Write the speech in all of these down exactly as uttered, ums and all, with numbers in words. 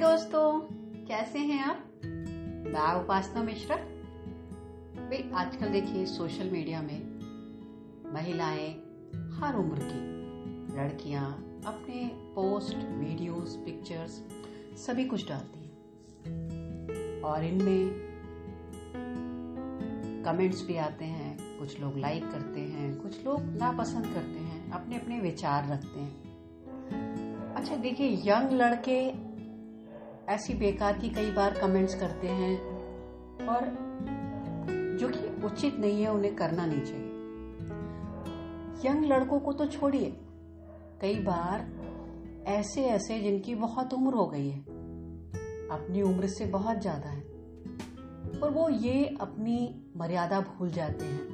दोस्तों, कैसे हैं आप? मैं उपासना मिश्रा। भाई आजकल देखिए सोशल मीडिया में महिलाएं, हर उम्र की लड़कियां अपने पोस्ट, वीडियोस, पिक्चर्स सभी कुछ डालती हैं और इनमें कमेंट्स भी आते हैं। कुछ लोग लाइक करते हैं, कुछ लोग नापसंद करते हैं, अपने अपने विचार रखते हैं। अच्छा देखिए, यंग लड़के ऐसी बेकार की कई बार कमेंट्स करते हैं और जो कि उचित नहीं है, उन्हें करना नहीं चाहिए। यंग लड़कों को तो छोड़िए, कई बार ऐसे ऐसे जिनकी बहुत उम्र हो गई है, अपनी उम्र से बहुत ज़्यादा है, पर वो ये अपनी मर्यादा भूल जाते हैं।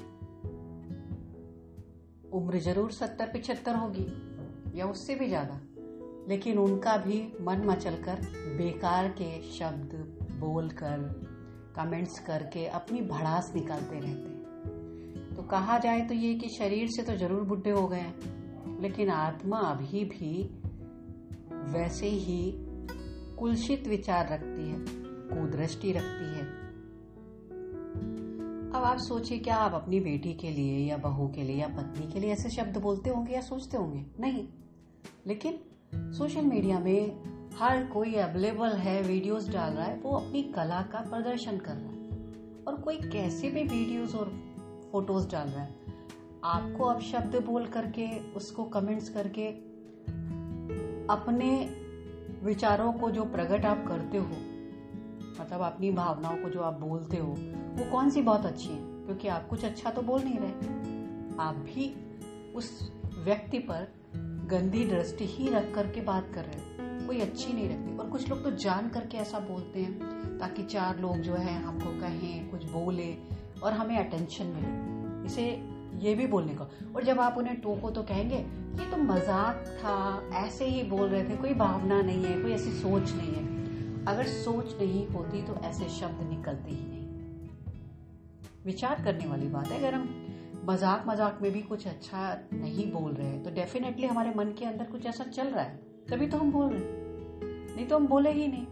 उम्र जरूर सत्तर पिछहत्तर होगी या उससे भी ज्यादा, लेकिन उनका भी मन मचल कर बेकार के शब्द बोलकर, कमेंट्स करके अपनी भड़ास निकालते रहते हैं। तो कहा जाए तो ये कि शरीर से तो जरूर बुढ़े हो गए हैं, लेकिन आत्मा अभी भी वैसे ही कुलसित विचार रखती है, कुदृष्टि रखती है। अब आप सोचिए, क्या आप अपनी बेटी के लिए या बहू के लिए या पत्नी के लिए ऐसे शब्द बोलते होंगे या सोचते होंगे? नहीं, लेकिन सोशल मीडिया में हर कोई अवेलेबल है, वीडियोस डाल रहा है, वो अपनी कला का प्रदर्शन कर रहा है और कोई कैसे भी वीडियोस और फोटोज डाल रहा है। आपको अब शब्द बोल करके, उसको कमेंट्स करके अपने विचारों को जो प्रकट आप करते हो, मतलब अपनी भावनाओं को जो आप बोलते हो, वो कौन सी बहुत अच्छी है? क्योंकि आप कुछ अच्छा तो बोल नहीं रहे, आप भी उस व्यक्ति पर गंदी दृष्टि ही रख करके बात कर रहे हो, कोई अच्छी नहीं रखती। और कुछ लोग तो जान करके ऐसा बोलते हैं ताकि चार लोग जो है हमको कहें, कुछ बोले और हमें अटेंशन मिले, इसे ये भी बोलने का। और जब आप उन्हें टोको तो कहेंगे ये तो मजाक था, ऐसे ही बोल रहे थे, कोई भावना नहीं है, कोई ऐसी सोच नहीं है। अगर सोच नहीं होती तो ऐसे शब्द निकलते ही नहीं। विचार करने वाली बात है। अगर हम मजाक मजाक में भी कुछ अच्छा नहीं बोल रहे हैं तो डेफिनेटली हमारे मन के अंदर कुछ ऐसा चल रहा है, तभी तो हम बोल रहे हैं, नहीं तो हम बोले ही नहीं।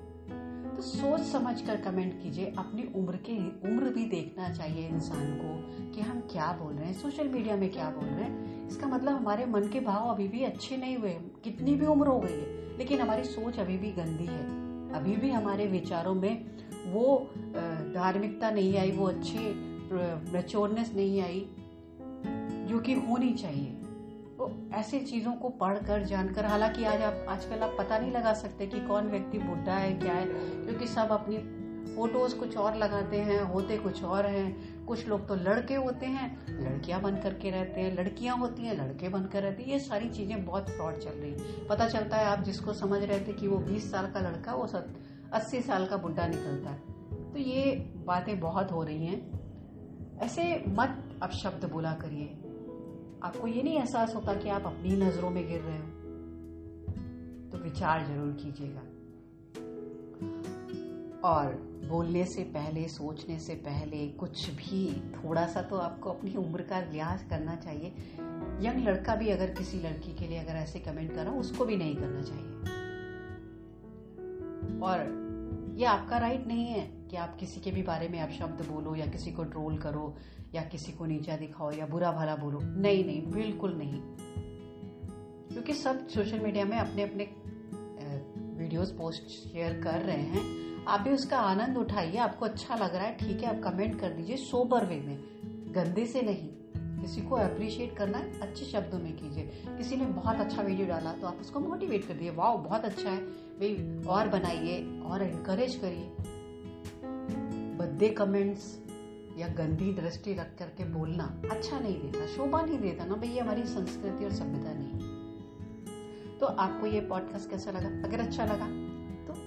तो सोच समझ कर कमेंट कीजिए। अपनी उम्र के उम्र भी देखना चाहिए इंसान को कि हम क्या बोल रहे हैं, सोशल मीडिया में क्या बोल रहे हैं। इसका मतलब हमारे मन के भाव अभी भी अच्छे नहीं हुए। कितनी भी उम्र हो गई है, लेकिन हमारी सोच अभी भी गंदी है, अभी भी हमारे विचारों में वो धार्मिकता नहीं आई, वो अच्छी मैच्योरनेस नहीं आई जो कि होनी चाहिए। तो ऐसे चीज़ों को पढ़कर, जानकर, हालांकि आज आप आजकल आप पता नहीं लगा सकते कि कौन व्यक्ति बुढ़ा है, क्या है, क्योंकि सब अपनी फोटोज़ कुछ और लगाते हैं, होते कुछ और हैं। कुछ लोग तो लड़के होते हैं, लड़कियां बन करके रहते हैं, लड़कियां होती हैं, लड़के बनकर रहते हैं। ये सारी चीज़ें बहुत फ्रॉड चल रही है। पता चलता है, आप जिसको समझ रहे थे कि वो बीस साल का लड़का, वो अस्सी साल का बुढ़ा निकलता है। तो ये बातें बहुत हो रही हैं। ऐसे मत आप शब्द बोला करिए। आपको ये नहीं एहसास होता कि आप अपनी नजरों में गिर रहे हो, तो विचार जरूर कीजिएगा। और बोलने से पहले, सोचने से पहले कुछ भी थोड़ा सा तो आपको अपनी उम्र का लिहाज करना चाहिए। यंग लड़का भी अगर किसी लड़की के लिए अगर ऐसे कमेंट कर रहा हो, उसको भी नहीं करना चाहिए। और ये आपका राइट नहीं है कि आप किसी के भी बारे में आप शब्द बोलो या किसी को ट्रोल करो या किसी को नीचा दिखाओ या बुरा भला बोलो। नहीं नहीं, बिल्कुल नहीं, क्योंकि सब सोशल मीडिया में अपने अपने वीडियोस पोस्ट शेयर कर रहे हैं। आप भी उसका आनंद उठाइए। आपको अच्छा लग रहा है, ठीक है, आप कमेंट कर दीजिए, सोबर वे में, गंदे से नहीं। किसी को अप्रिशिएट करना है, अच्छे शब्दों में कीजिए। किसी ने बहुत अच्छा वीडियो डाला तो आप उसको मोटिवेट कर दिए, वाह बहुत अच्छा है भाई, और बनाइए और एनकरेज करिए। गंदे कमेंट्स या गंदी दृष्टि रख करके बोलना अच्छा नहीं देता, शोभा नहीं देता ना भैया, हमारी संस्कृति और सभ्यता नहीं। तो आपको ये पॉडकास्ट कैसा लगा? अगर अच्छा लगा तो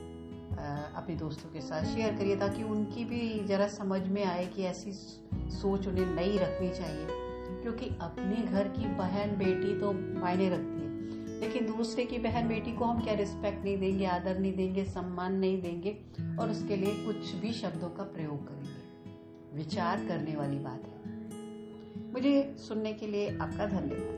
अपने दोस्तों के साथ शेयर करिए ताकि उनकी भी जरा समझ में आए कि ऐसी सोच उन्हें नहीं रखनी चाहिए। क्योंकि अपने घर की बहन बेटी तो मायने रखती है, लेकिन दूसरे की बहन बेटी को हम क्या रिस्पेक्ट नहीं देंगे, आदर नहीं देंगे, सम्मान नहीं देंगे और उसके लिए कुछ भी शब्दों का प्रयोग करेंगे। विचार करने वाली बात है। मुझे सुनने के लिए आपका धन्यवाद।